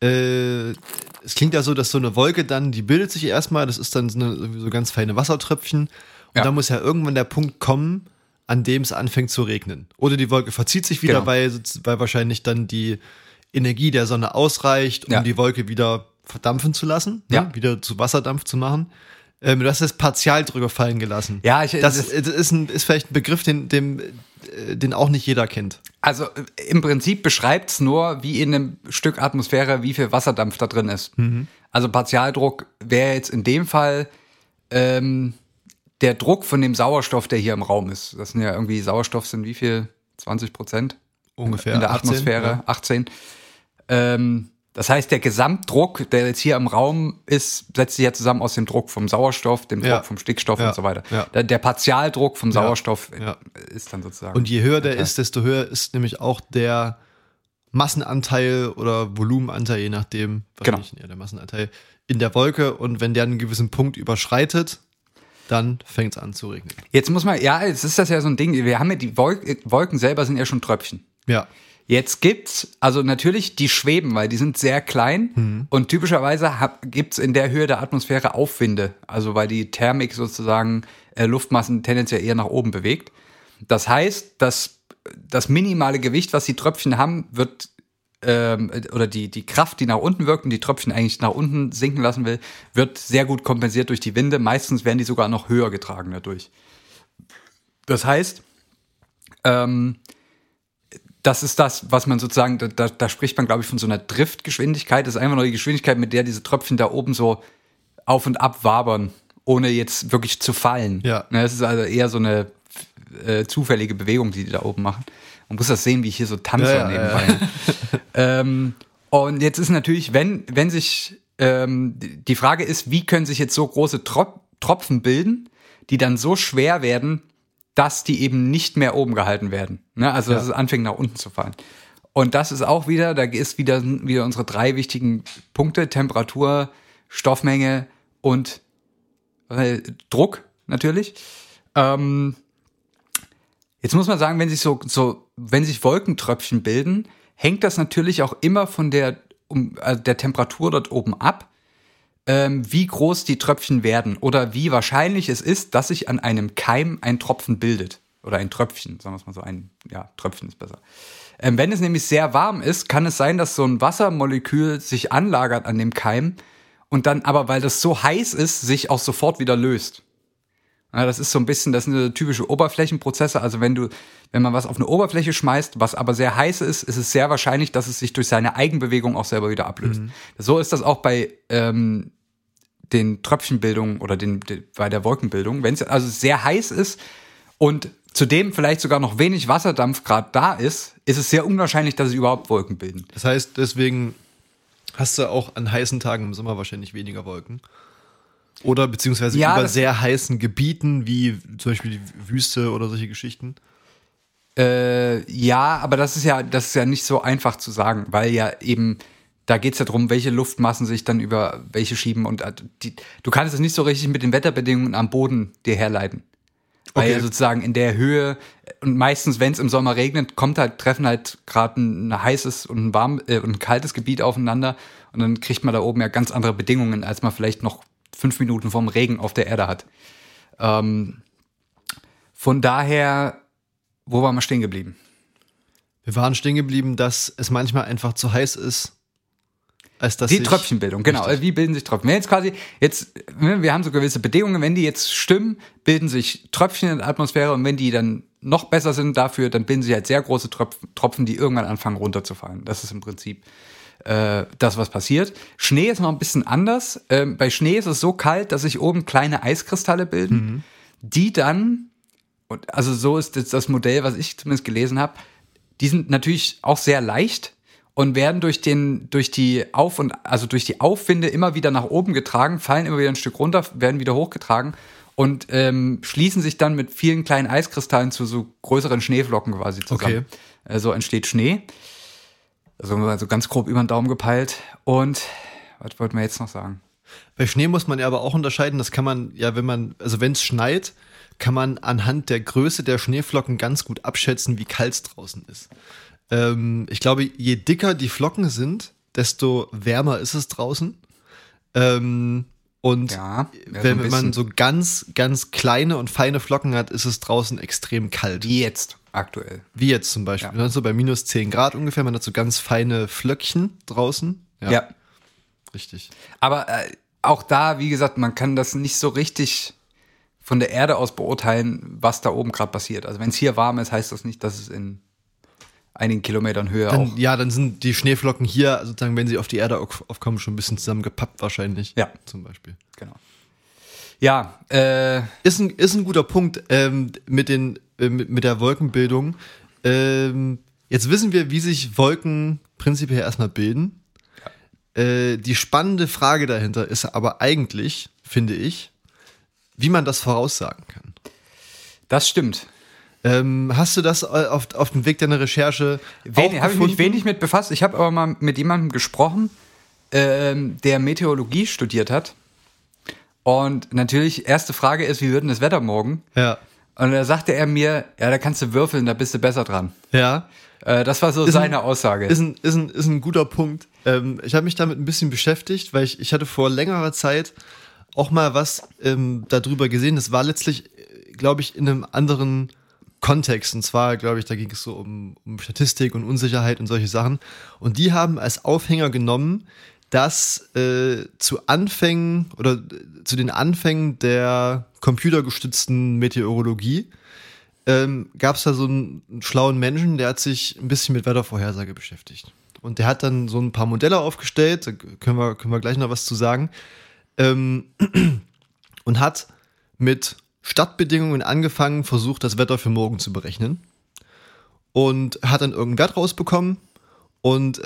Es klingt ja so, dass so eine Wolke dann, die bildet sich erstmal, das ist dann so ganz feine Wassertröpfchen. Und dann muss ja irgendwann der Punkt kommen, an dem es anfängt zu regnen. Oder die Wolke verzieht sich wieder, weil wahrscheinlich dann die Energie der Sonne ausreicht, um die Wolke wieder verdampfen zu lassen, ne? Wieder zu Wasserdampf zu machen. Du hast das partial drüber fallen gelassen. Ja, das ist vielleicht ein Begriff, den auch nicht jeder kennt. Also im Prinzip beschreibt es nur, wie in einem Stück Atmosphäre, wie viel Wasserdampf da drin ist. Mhm. Also Partialdruck wäre jetzt in dem Fall der Druck von dem Sauerstoff, der hier im Raum ist. Das sind ja irgendwie, Sauerstoff sind wie viel? 20% ungefähr in der 18, Atmosphäre, 18. Das heißt, der Gesamtdruck, der jetzt hier im Raum ist, setzt sich ja zusammen aus dem Druck vom Sauerstoff, dem Druck vom Stickstoff und so weiter. Ja. Der Partialdruck vom Sauerstoff ist dann sozusagen. Und je höher der ist, desto höher ist nämlich auch der Massenanteil oder Volumenanteil, je nachdem, der Massenanteil in der Wolke. Und wenn der einen gewissen Punkt überschreitet, dann fängt es an zu regnen. Jetzt muss man, jetzt ist das ja so ein Ding, wir haben ja die Wolken selber sind ja schon Tröpfchen. Ja. Jetzt gibt's, also natürlich, die schweben, weil die sind sehr klein und typischerweise gibt's in der Höhe der Atmosphäre Aufwinde, also weil die Thermik sozusagen Luftmassen tendenziell eher nach oben bewegt. Das heißt, dass das minimale Gewicht, was die Tröpfchen haben, wird oder die Kraft, die nach unten wirkt und die Tröpfchen eigentlich nach unten sinken lassen will, wird sehr gut kompensiert durch die Winde. Meistens werden die sogar noch höher getragen dadurch. Das heißt, das ist das, was man sozusagen, da spricht man, glaube ich, von so einer Driftgeschwindigkeit. Das ist einfach nur die Geschwindigkeit, mit der diese Tröpfchen da oben so auf und ab wabern, ohne jetzt wirklich zu fallen. Ja. Das ist also eher so eine zufällige Bewegung, die da oben machen. Man muss das sehen, wie ich hier so tanze nebenbei. Ja. Und jetzt ist natürlich, wenn sich, die Frage ist, wie können sich jetzt so große Tropfen bilden, die dann so schwer werden, dass die eben nicht mehr oben gehalten werden. Ne? Also, dass es anfängt, nach unten zu fallen. Und das ist auch wieder, da ist wieder unsere drei wichtigen Punkte: Temperatur, Stoffmenge und Druck, natürlich. Jetzt muss man sagen, wenn sich Wolkentröpfchen bilden, hängt das natürlich auch immer von der Temperatur dort oben ab. wie groß die Tröpfchen werden oder wie wahrscheinlich es ist, dass sich an einem Keim ein Tropfen bildet. Oder ein Tröpfchen, sagen wir es mal so, Tröpfchen ist besser. Wenn es nämlich sehr warm ist, kann es sein, dass so ein Wassermolekül sich anlagert an dem Keim und dann aber, weil das so heiß ist, sich auch sofort wieder löst. Ja, das ist so ein bisschen, das sind so typische Oberflächenprozesse. Also wenn man was auf eine Oberfläche schmeißt, was aber sehr heiß ist, ist es sehr wahrscheinlich, dass es sich durch seine Eigenbewegung auch selber wieder ablöst. Mhm. So ist das auch bei den Tröpfchenbildungen oder bei der Wolkenbildung. Wenn es also sehr heiß ist und zudem vielleicht sogar noch wenig Wasserdampf gerade da ist, ist es sehr unwahrscheinlich, dass es überhaupt Wolken bilden. Das heißt, deswegen hast du auch an heißen Tagen im Sommer wahrscheinlich weniger Wolken. Oder beziehungsweise ja, über sehr heißen Gebieten, wie zum Beispiel die Wüste oder solche Geschichten? Ja, aber das ist ja nicht so einfach zu sagen, weil ja eben, da geht es ja darum, welche Luftmassen sich dann über welche schieben. Und du kannst es nicht so richtig mit den Wetterbedingungen am Boden dir herleiten. Weil ja sozusagen in der Höhe, und meistens, wenn es im Sommer regnet, treffen halt gerade ein heißes und ein kaltes Gebiet aufeinander. Und dann kriegt man da oben ja ganz andere Bedingungen, als man vielleicht noch 5 Minuten vorm Regen auf der Erde hat. Von daher, wo waren wir stehen geblieben? Wir waren stehen geblieben, dass es manchmal einfach zu heiß ist, als dass die Tröpfchenbildung, genau. Wie bilden sich Tröpfchen? Wir haben so gewisse Bedingungen, wenn die jetzt stimmen, bilden sich Tröpfchen in der Atmosphäre und wenn die dann noch besser sind dafür, dann bilden sich halt sehr große Tropfen, die irgendwann anfangen runterzufallen. Das ist im Prinzip das, was passiert. Schnee ist noch ein bisschen anders. Bei Schnee ist es so kalt, dass sich oben kleine Eiskristalle bilden, die dann, also so ist jetzt das Modell, was ich zumindest gelesen habe, die sind natürlich auch sehr leicht und werden durch die Aufwinde immer wieder nach oben getragen, fallen immer wieder ein Stück runter, werden wieder hochgetragen und schließen sich dann mit vielen kleinen Eiskristallen zu so größeren Schneeflocken quasi zusammen. Okay. So entsteht Schnee. Also ganz grob über den Daumen gepeilt. Und was wollten wir jetzt noch sagen? Bei Schnee muss man ja aber auch unterscheiden. Das kann man ja, wenn es schneit, kann man anhand der Größe der Schneeflocken ganz gut abschätzen, wie kalt es draußen ist. Ich glaube, je dicker die Flocken sind, desto wärmer ist es draußen. Und ja, wenn man so ganz, ganz kleine und feine Flocken hat, ist es draußen extrem kalt. Jetzt. Aktuell. Wie jetzt zum Beispiel. Ja. So bei minus 10 Grad ungefähr. Man hat so ganz feine Flöckchen draußen. Ja. Richtig. Aber auch da, wie gesagt, man kann das nicht so richtig von der Erde aus beurteilen, was da oben gerade passiert. Also wenn es hier warm ist, heißt das nicht, dass es in einigen Kilometern Höhe auch... Ja, dann sind die Schneeflocken hier sozusagen, wenn sie auf die Erde aufkommen, schon ein bisschen zusammengepappt wahrscheinlich. Ja. Zum Beispiel. Genau. Ja. Ist ein guter Punkt mit der Wolkenbildung. Jetzt wissen wir, wie sich Wolken prinzipiell erstmal bilden. Ja. Die spannende Frage dahinter ist aber eigentlich, finde ich, wie man das voraussagen kann. Das stimmt. Hast du das auf dem Weg deiner Recherche auch gefunden? Habe ich mich wenig mit befasst. Ich habe aber mal mit jemandem gesprochen, der Meteorologie studiert hat. Und natürlich, erste Frage ist, wie wird denn das Wetter morgen? Ja. Und da sagte er mir, ja, da kannst du würfeln, da bist du besser dran. Ja. Das war so seine Aussage. Ist ein guter Punkt. Ich habe mich damit ein bisschen beschäftigt, weil ich hatte vor längerer Zeit auch mal was darüber gesehen. Das war letztlich, glaube ich, in einem anderen Kontext. Und zwar, glaube ich, da ging es so um Statistik und Unsicherheit und solche Sachen. Und die haben als Aufhänger genommen, dass zu den Anfängen der computergestützten Meteorologie gab es da so einen schlauen Menschen, der hat sich ein bisschen mit Wettervorhersage beschäftigt. Und der hat dann so ein paar Modelle aufgestellt, da können wir gleich noch was zu sagen, und hat mit Stadtbedingungen angefangen, versucht, das Wetter für morgen zu berechnen. Und hat dann irgendeinen Wert rausbekommen. Und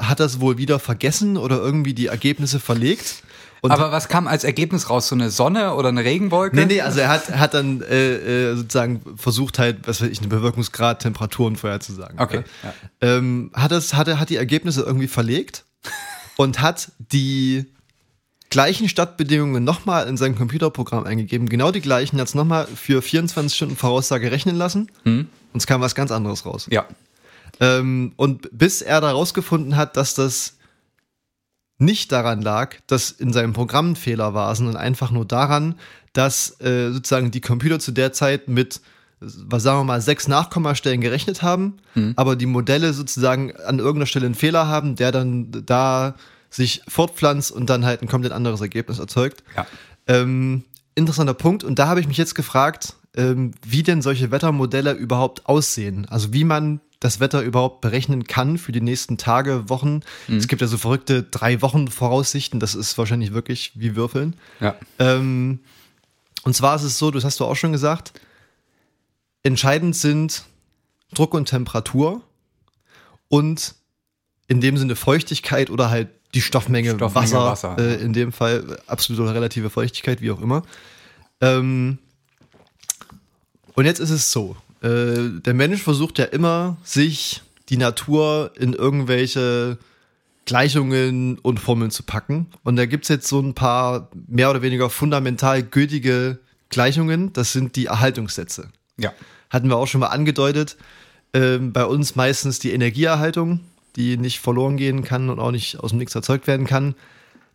hat das wohl wieder vergessen oder irgendwie die Ergebnisse verlegt. Und aber was kam als Ergebnis raus? So eine Sonne oder eine Regenwolke? Nee, also er hat dann sozusagen versucht halt, was weiß ich, einen Bewirkungsgrad, Temperaturen vorherzusagen. Okay. Ja. Hat die Ergebnisse irgendwie verlegt und hat die gleichen Stadtbedingungen nochmal in sein Computerprogramm eingegeben. Genau die gleichen, hat es nochmal für 24 Stunden Voraussage rechnen lassen. Und es kam was ganz anderes raus. Ja. Und bis er da rausgefunden hat, dass das nicht daran lag, dass in seinem Programm Fehler war, sondern einfach nur daran, dass sozusagen die Computer zu der Zeit mit, was sagen wir mal, 6 Nachkommastellen gerechnet haben, aber die Modelle sozusagen an irgendeiner Stelle einen Fehler haben, der dann da sich fortpflanzt und dann halt ein komplett anderes Ergebnis erzeugt. Ja. Interessanter Punkt. Und da habe ich mich jetzt gefragt, wie denn solche Wettermodelle überhaupt aussehen. Also wie man das Wetter überhaupt berechnen kann für die nächsten Tage, Wochen. Es gibt ja so verrückte 3-Wochen-Voraussichten. Das ist wahrscheinlich wirklich wie Würfeln. Ja. Und zwar ist es so, das hast du auch schon gesagt, entscheidend sind Druck und Temperatur und in dem Sinne Feuchtigkeit oder halt die Stoffmenge Wasser. In dem Fall absolute oder relative Feuchtigkeit, wie auch immer. Und jetzt ist es so, der Mensch versucht ja immer, sich die Natur in irgendwelche Gleichungen und Formeln zu packen. Und da gibt es jetzt so ein paar mehr oder weniger fundamental gültige Gleichungen. Das sind die Erhaltungssätze. Ja. Hatten wir auch schon mal angedeutet. Bei uns meistens die Energieerhaltung, die nicht verloren gehen kann und auch nicht aus dem Nichts erzeugt werden kann.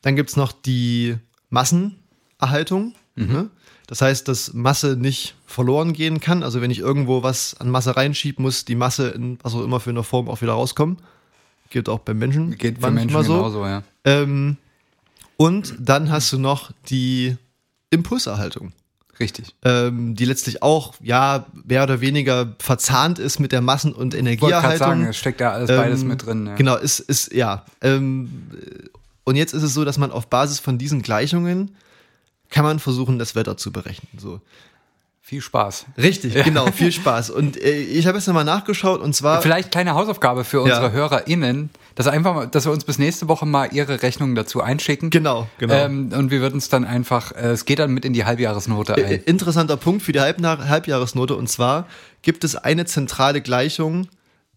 Dann gibt es noch die Massenerhaltung. Mhm. Das heißt, dass Masse nicht verloren gehen kann. Also wenn ich irgendwo was an Masse reinschiebe, muss die Masse in was auch immer für eine Form auch wieder rauskommen. Geht auch beim Menschen. Geht für Menschen so. Genauso, ja. Und dann hast du noch die Impulserhaltung. Richtig. Die letztlich auch, ja, mehr oder weniger verzahnt ist mit der Massen- und Energieerhaltung. Ich wollte gerade sagen, es steckt ja alles beides mit drin. Ja. Genau, ist ja. Und jetzt ist es so, dass man auf Basis von diesen Gleichungen kann man versuchen, das Wetter zu berechnen. So. Viel Spaß. Richtig, ja. Genau, viel Spaß. Und ich habe jetzt nochmal nachgeschaut und zwar... Vielleicht kleine Hausaufgabe für unsere HörerInnen, dass wir uns bis nächste Woche mal ihre Rechnungen dazu einschicken. Genau. Und wir würden es dann einfach, es geht dann mit in die Halbjahresnote ein. Interessanter Punkt für die Halbjahresnote und zwar gibt es eine zentrale Gleichung,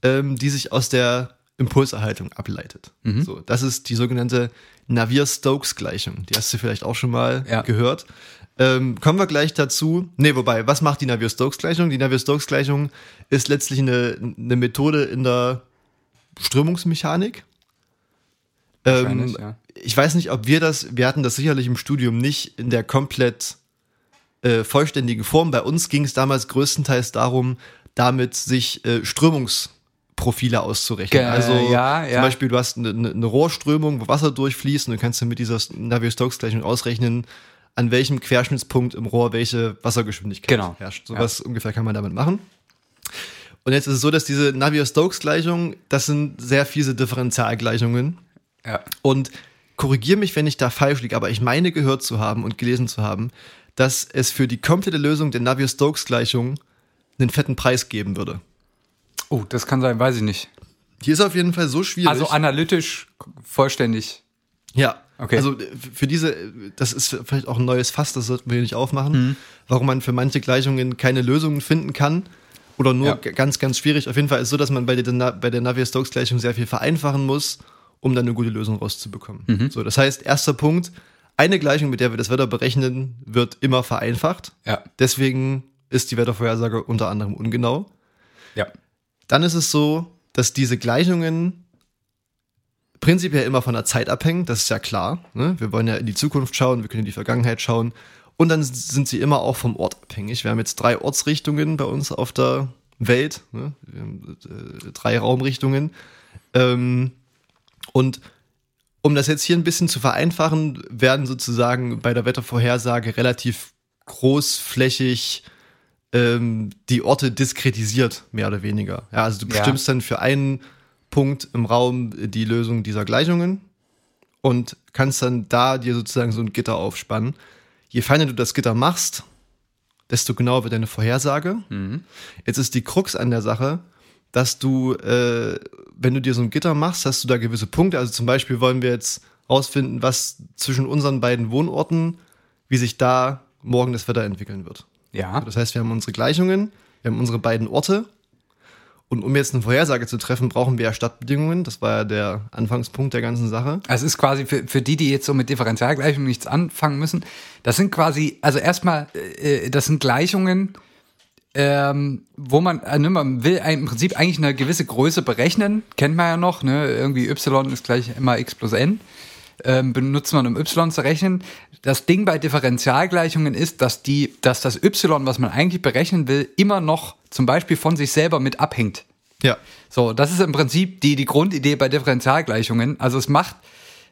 die sich aus der Impulserhaltung ableitet. Mhm. So, das ist die sogenannte Navier-Stokes-Gleichung. Die hast du vielleicht auch schon mal gehört. Kommen wir gleich dazu. Was macht die Navier-Stokes-Gleichung? Die Navier-Stokes-Gleichung ist letztlich eine Methode in der Strömungsmechanik. Ich weiß nicht, ob wir hatten das sicherlich im Studium nicht in der komplett vollständigen Form. Bei uns ging es damals größtenteils darum, damit sich Strömungsprofile auszurechnen. Zum Beispiel, du hast eine Rohrströmung, wo Wasser durchfließt und du kannst dann mit dieser Navier-Stokes-Gleichung ausrechnen, an welchem Querschnittspunkt im Rohr welche Wassergeschwindigkeit herrscht. Sowas ungefähr kann man damit machen. Und jetzt ist es so, dass diese Navier-Stokes-Gleichungen, das sind sehr fiese Differentialgleichungen. Ja. Und korrigiere mich, wenn ich da falsch liege, aber ich meine gehört zu haben und gelesen zu haben, dass es für die komplette Lösung der Navier-Stokes-Gleichung einen fetten Preis geben würde. Oh, das kann sein, weiß ich nicht. Die ist auf jeden Fall so schwierig. Also analytisch vollständig. Ja. Okay. Also für das ist vielleicht auch ein neues Fass, das sollten wir nicht aufmachen, warum man für manche Gleichungen keine Lösungen finden kann oder nur ganz, ganz schwierig. Auf jeden Fall ist es so, dass man bei der Navier-Stokes-Gleichung sehr viel vereinfachen muss, um dann eine gute Lösung rauszubekommen. Mhm. So, das heißt, erster Punkt, eine Gleichung, mit der wir das Wetter berechnen, wird immer vereinfacht. Ja. Deswegen ist die Wettervorhersage unter anderem ungenau. Ja. Dann ist es so, dass diese Gleichungen prinzipiell immer von der Zeit abhängen, das ist ja klar. Ne? Wir wollen ja in die Zukunft schauen, wir können in die Vergangenheit schauen. Und dann sind sie immer auch vom Ort abhängig. Wir haben jetzt 3 Ortsrichtungen bei uns auf der Welt. Ne? Wir haben 3 Raumrichtungen. Und um das jetzt hier ein bisschen zu vereinfachen, werden sozusagen bei der Wettervorhersage relativ großflächig die Orte diskretisiert, mehr oder weniger. Ja, also du bestimmst dann für einen Punkt im Raum die Lösung dieser Gleichungen und kannst dann da dir sozusagen so ein Gitter aufspannen. Je feiner du das Gitter machst, desto genauer wird deine Vorhersage. Mhm. Jetzt ist die Krux an der Sache, dass du, wenn du dir so ein Gitter machst, hast du da gewisse Punkte. Also zum Beispiel wollen wir jetzt rausfinden, was zwischen unseren beiden Wohnorten, wie sich da morgen das Wetter entwickeln wird. Ja. Das heißt, wir haben unsere Gleichungen, wir haben unsere beiden Orte. Und um jetzt eine Vorhersage zu treffen, brauchen wir ja Stadtbedingungen. Das war ja der Anfangspunkt der ganzen Sache. Also es ist quasi für die jetzt so mit Differentialgleichungen nichts anfangen müssen, das sind quasi, also erstmal, das sind Gleichungen, wo man, man will im Prinzip eigentlich eine gewisse Größe berechnen, kennt man ja noch, ne? Irgendwie y ist gleich immer x plus n. benutzt man, um y zu rechnen. Das Ding bei Differentialgleichungen ist, dass das y, was man eigentlich berechnen will, immer noch zum Beispiel von sich selber mit abhängt. Ja. So, das ist im Prinzip die Grundidee bei Differentialgleichungen. Also es macht,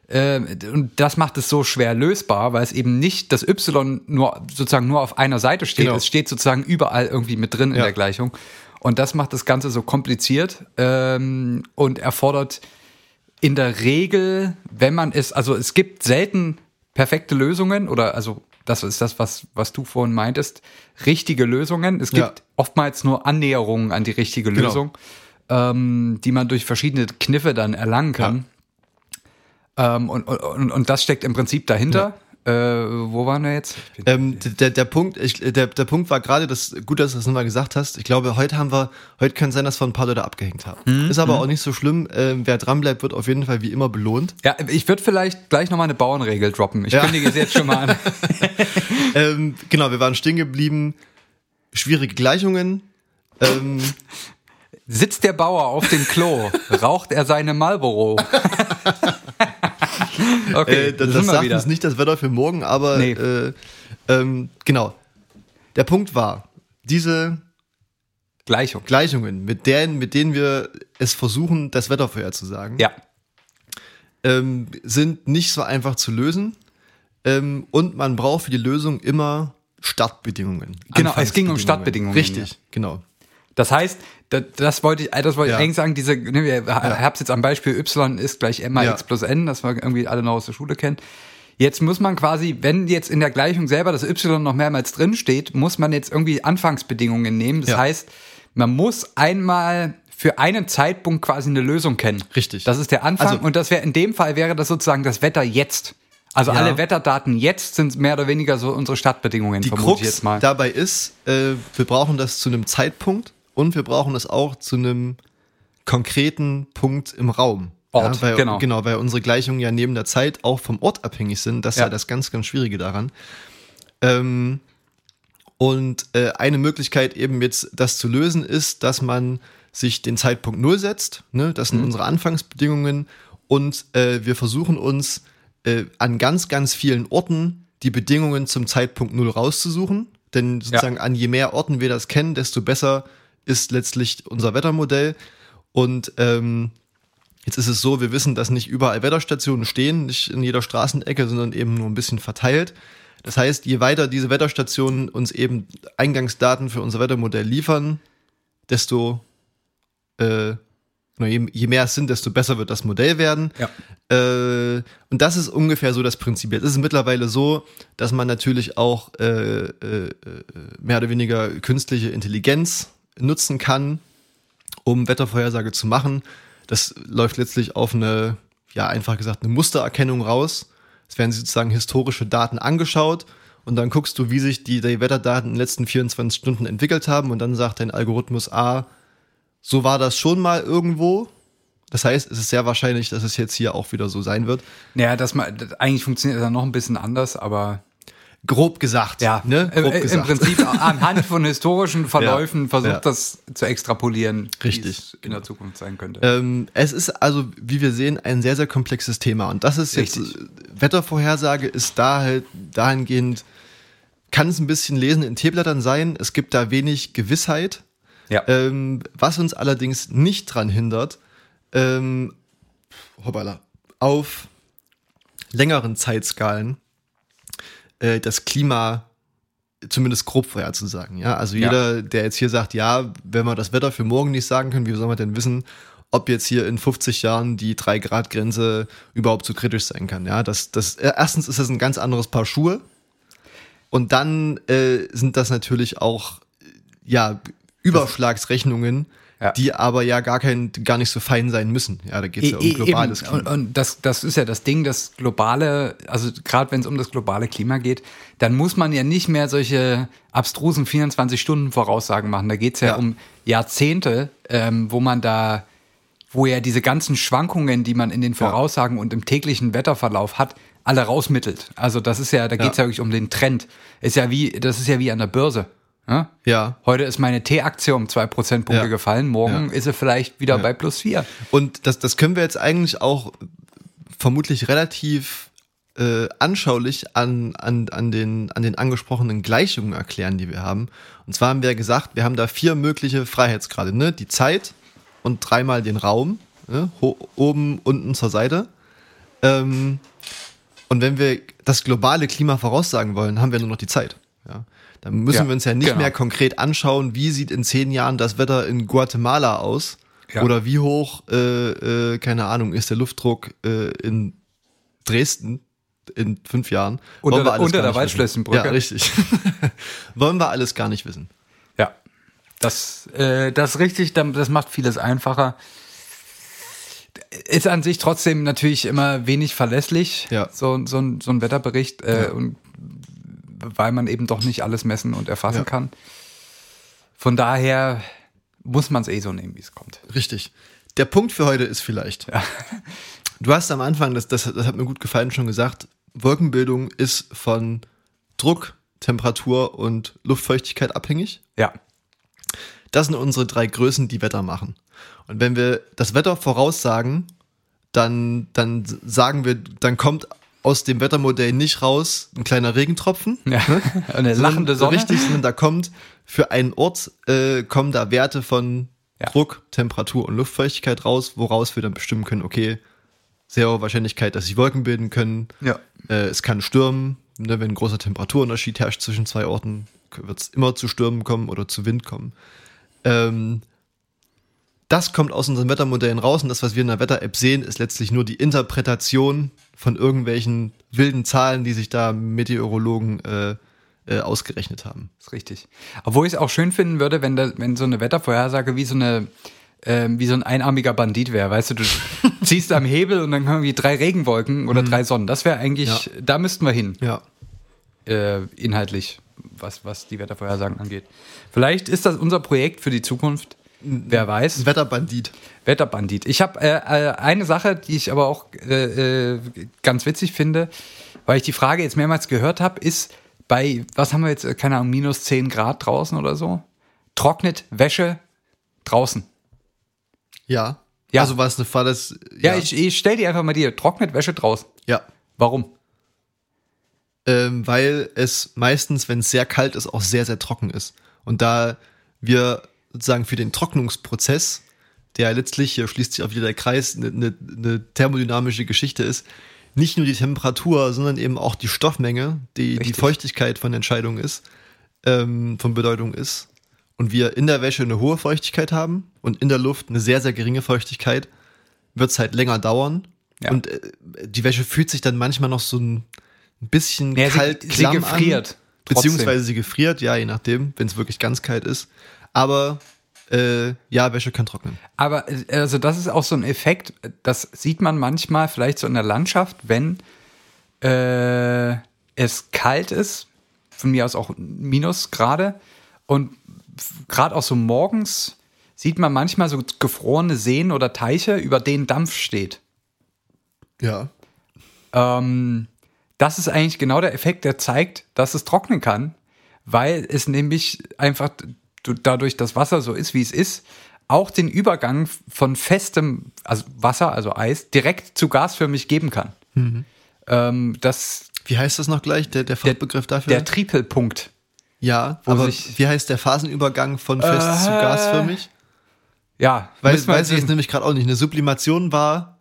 und das macht es so schwer lösbar, weil es eben nicht das y nur auf einer Seite steht. Genau. Es steht sozusagen überall irgendwie mit drin in der Gleichung. Und das macht das Ganze so kompliziert und erfordert in der Regel, wenn man es, also es gibt selten perfekte Lösungen oder also das ist das, was du vorhin meintest, richtige Lösungen. Es gibt oftmals nur Annäherungen an die richtige Lösung, die man durch verschiedene Kniffe dann erlangen kann. Ja. Und das steckt im Prinzip dahinter. Ja. Wo waren wir jetzt? Der Punkt war gerade, gut, dass du das nochmal gesagt hast. Ich glaube, heute kann sein, dass wir ein paar Leute abgehängt haben. Mhm. Ist aber auch nicht so schlimm. Wer dranbleibt, wird auf jeden Fall wie immer belohnt. Ja, ich würde vielleicht gleich nochmal eine Bauernregel droppen. Ich kündige es jetzt schon mal an. Genau, wir waren stehen geblieben. Schwierige Gleichungen. Sitzt der Bauer auf dem Klo, raucht er seine Marlboro. Okay, das sagt uns nicht das Wetter für morgen, aber nee. Genau. Der Punkt war, diese Gleichungen, mit denen wir es versuchen, das Wetter vorherzusagen, sind nicht so einfach zu lösen. Und man braucht für die Lösung immer Startbedingungen. Genau, es ging um Startbedingungen. Richtig, genau. Das heißt, das wollte ich eigentlich sagen, ich habe es jetzt am Beispiel y ist gleich m mal x plus n, das wir irgendwie alle noch aus der Schule kennen. Jetzt muss man quasi, wenn jetzt in der Gleichung selber das y noch mehrmals drin steht, muss man jetzt irgendwie Anfangsbedingungen nehmen. Das heißt, man muss einmal für einen Zeitpunkt quasi eine Lösung kennen. Richtig. Das ist der Anfang und das wäre in dem Fall wäre das sozusagen das Wetter jetzt. Also alle Wetterdaten jetzt sind mehr oder weniger so unsere Startbedingungen. Die Krux jetzt mal dabei ist, wir brauchen das zu einem Zeitpunkt. Und wir brauchen es auch zu einem konkreten Punkt im Raum. Ort, ja, weil, genau. Genau, weil unsere Gleichungen ja neben der Zeit auch vom Ort abhängig sind. Das ist ja das ganz, ganz Schwierige daran. Eine Möglichkeit eben jetzt das zu lösen ist, dass man sich den Zeitpunkt 0 setzt. Ne? Das sind unsere Anfangsbedingungen. Und wir versuchen uns an ganz, ganz vielen Orten die Bedingungen zum Zeitpunkt 0 rauszusuchen. Denn sozusagen an je mehr Orten wir das kennen, desto besser ist letztlich unser Wettermodell. Und jetzt ist es so, wir wissen, dass nicht überall Wetterstationen stehen, nicht in jeder Straßenecke, sondern eben nur ein bisschen verteilt. Das heißt, je weiter diese Wetterstationen uns eben Eingangsdaten für unser Wettermodell liefern, je mehr es sind, desto besser wird das Modell werden. Ja. Und das ist ungefähr so das Prinzip. Jetzt ist es mittlerweile so, dass man natürlich auch mehr oder weniger künstliche Intelligenz nutzen kann, um Wettervorhersage zu machen. Das läuft letztlich auf eine, einfach gesagt, eine Mustererkennung raus. Es werden sozusagen historische Daten angeschaut und dann guckst du, wie sich die Wetterdaten in den letzten 24 Stunden entwickelt haben und dann sagt dein Algorithmus, so war das schon mal irgendwo. Das heißt, es ist sehr wahrscheinlich, dass es jetzt hier auch wieder so sein wird. Ja, eigentlich funktioniert das dann noch ein bisschen anders, aber grob gesagt. Ja, ne? Grob gesagt. Im Prinzip anhand von historischen Verläufen versucht das zu extrapolieren, wie es in der Zukunft sein könnte. Es ist also, wie wir sehen, ein sehr, sehr komplexes Thema. Und das ist jetzt, Wettervorhersage ist da halt dahingehend, kann es ein bisschen Lesen in Teeblättern sein. Es gibt da wenig Gewissheit. Ja. Was uns allerdings nicht dran hindert, auf längeren Zeitskalen das Klima zumindest grob vorherzusagen. Ja? Also jeder, der jetzt hier sagt, wenn wir das Wetter für morgen nicht sagen können, wie soll man denn wissen, ob jetzt hier in 50 Jahren die 3-Grad-Grenze überhaupt so kritisch sein kann. Ja? Erstens ist das ein ganz anderes Paar Schuhe und dann sind das natürlich auch Überschlagsrechnungen, die aber gar nicht so fein sein müssen. Ja, da geht es ja um globales Klima. Und das ist ja das Ding, das globale, also gerade wenn es um das globale Klima geht, dann muss man ja nicht mehr solche abstrusen 24-Stunden-Voraussagen machen. Da geht es ja um Jahrzehnte, wo ja diese ganzen Schwankungen, die man in den Voraussagen und im täglichen Wetterverlauf hat, alle rausmittelt. Also das ist ja, da geht es ja wirklich um den Trend. Das ist ja wie an der Börse. Ja. Heute ist meine T-Aktie um 2 Prozentpunkte gefallen, morgen ist sie vielleicht wieder bei +4. Und das können wir jetzt eigentlich auch vermutlich relativ anschaulich an den angesprochenen Gleichungen erklären, die wir haben. Und zwar haben wir gesagt, wir haben da 4 mögliche Freiheitsgrade, ne? Die Zeit und 3-mal den Raum, ne? Oben, unten, zur Seite. Und wenn wir das globale Klima voraussagen wollen, haben wir nur noch die Zeit. Ja? Dann müssen wir uns ja nicht mehr konkret anschauen, wie sieht in 10 Jahren das Wetter in Guatemala aus, oder wie hoch, keine Ahnung, ist der Luftdruck in Dresden in 5 Jahren. Unter der Waldschlössenbrücke. Ja, richtig. Wollen wir alles gar nicht wissen. Ja, das richtig, das macht vieles einfacher. Ist an sich trotzdem natürlich immer wenig verlässlich, so ein Wetterbericht, und weil man eben doch nicht alles messen und erfassen kann. Von daher muss man es so nehmen, wie es kommt. Richtig. Der Punkt für heute ist vielleicht, du hast am Anfang, das hat mir gut gefallen, schon gesagt, Wolkenbildung ist von Druck, Temperatur und Luftfeuchtigkeit abhängig. Ja. Das sind unsere 3 Größen, die Wetter machen. Und wenn wir das Wetter voraussagen, dann sagen wir, dann kommt aus dem Wettermodell nicht raus ein kleiner Regentropfen. Ja. Ne? Eine lachende Sonne. Richtig, sondern da kommt für einen Ort, kommen da Werte von Druck, Temperatur und Luftfeuchtigkeit raus, woraus wir dann bestimmen können, okay, sehr hohe Wahrscheinlichkeit, dass sich Wolken bilden können. Ja. Es kann stürmen, ne? Wenn ein großer Temperaturunterschied herrscht zwischen 2 Orten, wird es immer zu Stürmen kommen oder zu Wind kommen. Das kommt aus unseren Wettermodellen raus und das, was wir in der Wetter-App sehen, ist letztlich nur die Interpretation von irgendwelchen wilden Zahlen, die sich da Meteorologen ausgerechnet haben. Das ist richtig. Obwohl ich es auch schön finden würde, wenn so eine Wettervorhersage wie so ein einarmiger Bandit wäre. Weißt du ziehst am Hebel und dann kommen irgendwie 3 Regenwolken oder 3 Sonnen. Das wäre eigentlich, da müssten wir hin. Ja. Inhaltlich, was die Wettervorhersagen angeht. Vielleicht ist das unser Projekt für die Zukunft. Wer weiß. Wetterbandit. Ich habe eine Sache, die ich aber auch ganz witzig finde, weil ich die Frage jetzt mehrmals gehört habe, ist bei, was haben wir jetzt, keine Ahnung, minus 10 Grad draußen oder so, trocknet Wäsche draußen. Ja. Also was eine Fall ist. Ja, ich stell dir einfach mal die, trocknet Wäsche draußen. Ja. Warum? Weil es meistens, wenn es sehr kalt ist, auch sehr, sehr trocken ist. Und da wir sozusagen für den Trocknungsprozess, der letztlich, hier schließt sich auch wieder der Kreis, eine thermodynamische Geschichte ist, nicht nur die Temperatur, sondern eben auch die Stoffmenge, die Feuchtigkeit von Entscheidung ist, von Bedeutung ist. Und wir in der Wäsche eine hohe Feuchtigkeit haben und in der Luft eine sehr, sehr geringe Feuchtigkeit, wird es halt länger dauern. Ja. Und die Wäsche fühlt sich dann manchmal noch so ein bisschen kalt, klamm an. Sie gefriert. Beziehungsweise sie gefriert, je nachdem, wenn es wirklich ganz kalt ist. Aber Wäsche kann trocknen. Aber also das ist auch so ein Effekt, das sieht man manchmal vielleicht so in der Landschaft, wenn es kalt ist, von mir aus auch Minusgrade. Und gerade auch so morgens sieht man manchmal so gefrorene Seen oder Teiche, über denen Dampf steht. Ja. Das ist eigentlich genau der Effekt, der zeigt, dass es trocknen kann, weil es nämlich einfach dadurch, dass Wasser so ist, wie es ist, auch den Übergang von festem, also Wasser, also Eis, direkt zu gasförmig geben kann. Mhm. Wie heißt das noch gleich, der Fachbegriff dafür? Der Tripelpunkt. Ja, aber wie heißt der Phasenübergang von fest zu gasförmig? Ja. Weiß ich jetzt nämlich gerade auch nicht. Eine Sublimation war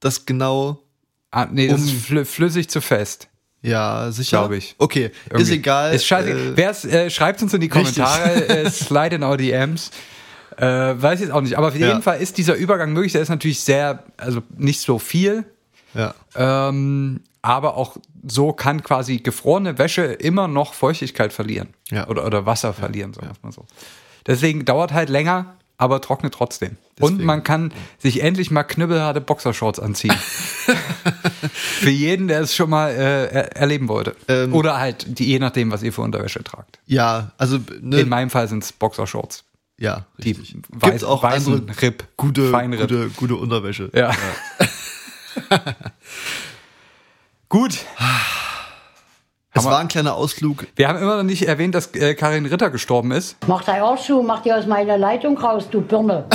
das genau... das ist flüssig zu fest. Ja, sicher. Glaube ich. Okay, irgendwie. Ist egal. Ist scheiße. Schreibt uns in die Kommentare, slide in our DMs. Weiß ich jetzt auch nicht. Aber auf jeden Fall ist dieser Übergang möglich. Der ist natürlich sehr, also nicht so viel. Ja. Aber auch so kann quasi gefrorene Wäsche immer noch Feuchtigkeit verlieren. Ja. Oder Wasser verlieren, sagen wir mal so. Deswegen dauert halt länger, aber trocknet trotzdem. Deswegen. Und man kann sich endlich mal knüppelharte Boxershorts anziehen. Für jeden, der es schon mal erleben wollte. Oder halt, je nachdem, was ihr für Unterwäsche tragt. Ja, also... Ne, in meinem Fall sind es Boxershorts. Ja, richtig. Die gibt's auch weißen Ripp. Gute Unterwäsche. Ja. Gut. Es war ein kleiner Ausflug. Wir haben immer noch nicht erwähnt, dass Karin Ritter gestorben ist. Mach dein Arsch zu, mach die aus meiner Leitung raus, du Birne.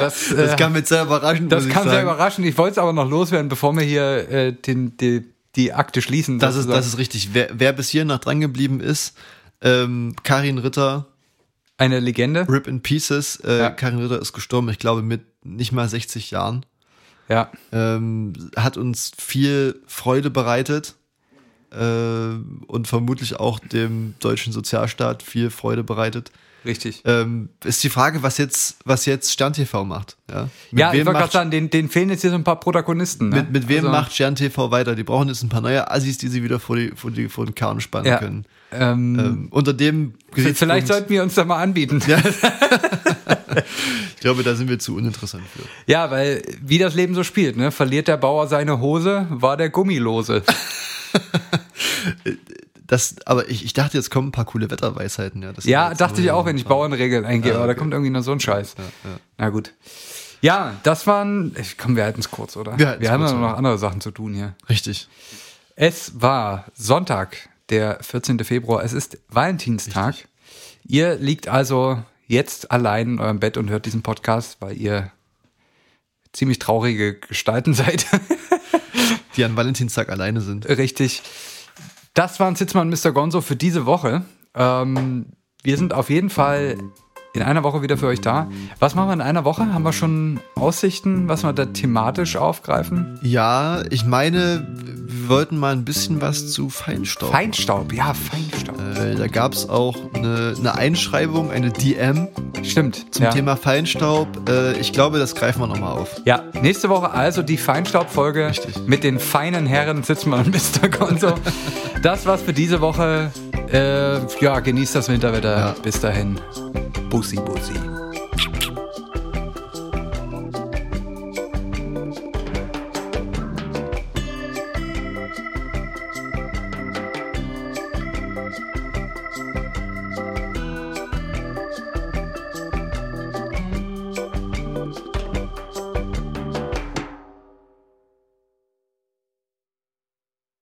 Das kam mich sehr überraschend. Das kam sehr überraschend. Ich wollte es aber noch loswerden, bevor wir hier die Akte schließen. Das ist richtig. Wer bis hier noch dran geblieben ist, Karin Ritter. Eine Legende. Rip in Pieces. Ja. Karin Ritter ist gestorben, ich glaube, mit nicht mal 60 Jahren. Ja. Hat uns viel Freude bereitet. Und vermutlich auch dem deutschen Sozialstaat viel Freude bereitet. Richtig. Ist die Frage, was jetzt Stern TV macht. Ja, ich wollte gerade sagen, denen fehlen jetzt hier so ein paar Protagonisten. Ne? Mit wem macht Stern TV weiter? Die brauchen jetzt ein paar neue Assis, die sie wieder vor den Karren spannen können. Unter dem vielleicht sollten wir uns da mal anbieten. Ja. Ich glaube, da sind wir zu uninteressant für. Ja, weil wie das Leben so spielt, ne? Verliert der Bauer seine Hose, war der Gummilose. Aber ich dachte, jetzt kommen ein paar coole Wetterweisheiten. Ja, dachte ich auch, wenn ich Bauernregeln eingehe. Aber okay. Da kommt irgendwie noch so ein Scheiß. Ja. Na gut. Ja, das waren... Komm, wir halten es kurz, oder? Wir haben ja noch andere Sachen zu tun hier. Richtig. Es war Sonntag, der 14. Februar. Es ist Valentinstag. Richtig. Ihr liegt also jetzt allein in eurem Bett und hört diesen Podcast, weil ihr ziemlich traurige Gestalten seid. Die an Valentinstag alleine sind. Richtig. Das waren Sitzmann und Mr. Gonzo für diese Woche. Wir sind auf jeden Fall in einer Woche wieder für euch da. Was machen wir in einer Woche? Haben wir schon Aussichten, was wir da thematisch aufgreifen? Ja, ich meine, wir wollten mal ein bisschen was zu Feinstaub. Feinstaub. Da gab es auch eine Einschreibung, eine DM. Stimmt. Zum Thema Feinstaub. Ich glaube, das greifen wir nochmal auf. Ja, nächste Woche also die Feinstaub-Folge mit den feinen Herren Sitzmann und Mr. Gonzo. Das war's für diese Woche. Genießt das Winterwetter. Ja. Bis dahin. Bussi, Bussi.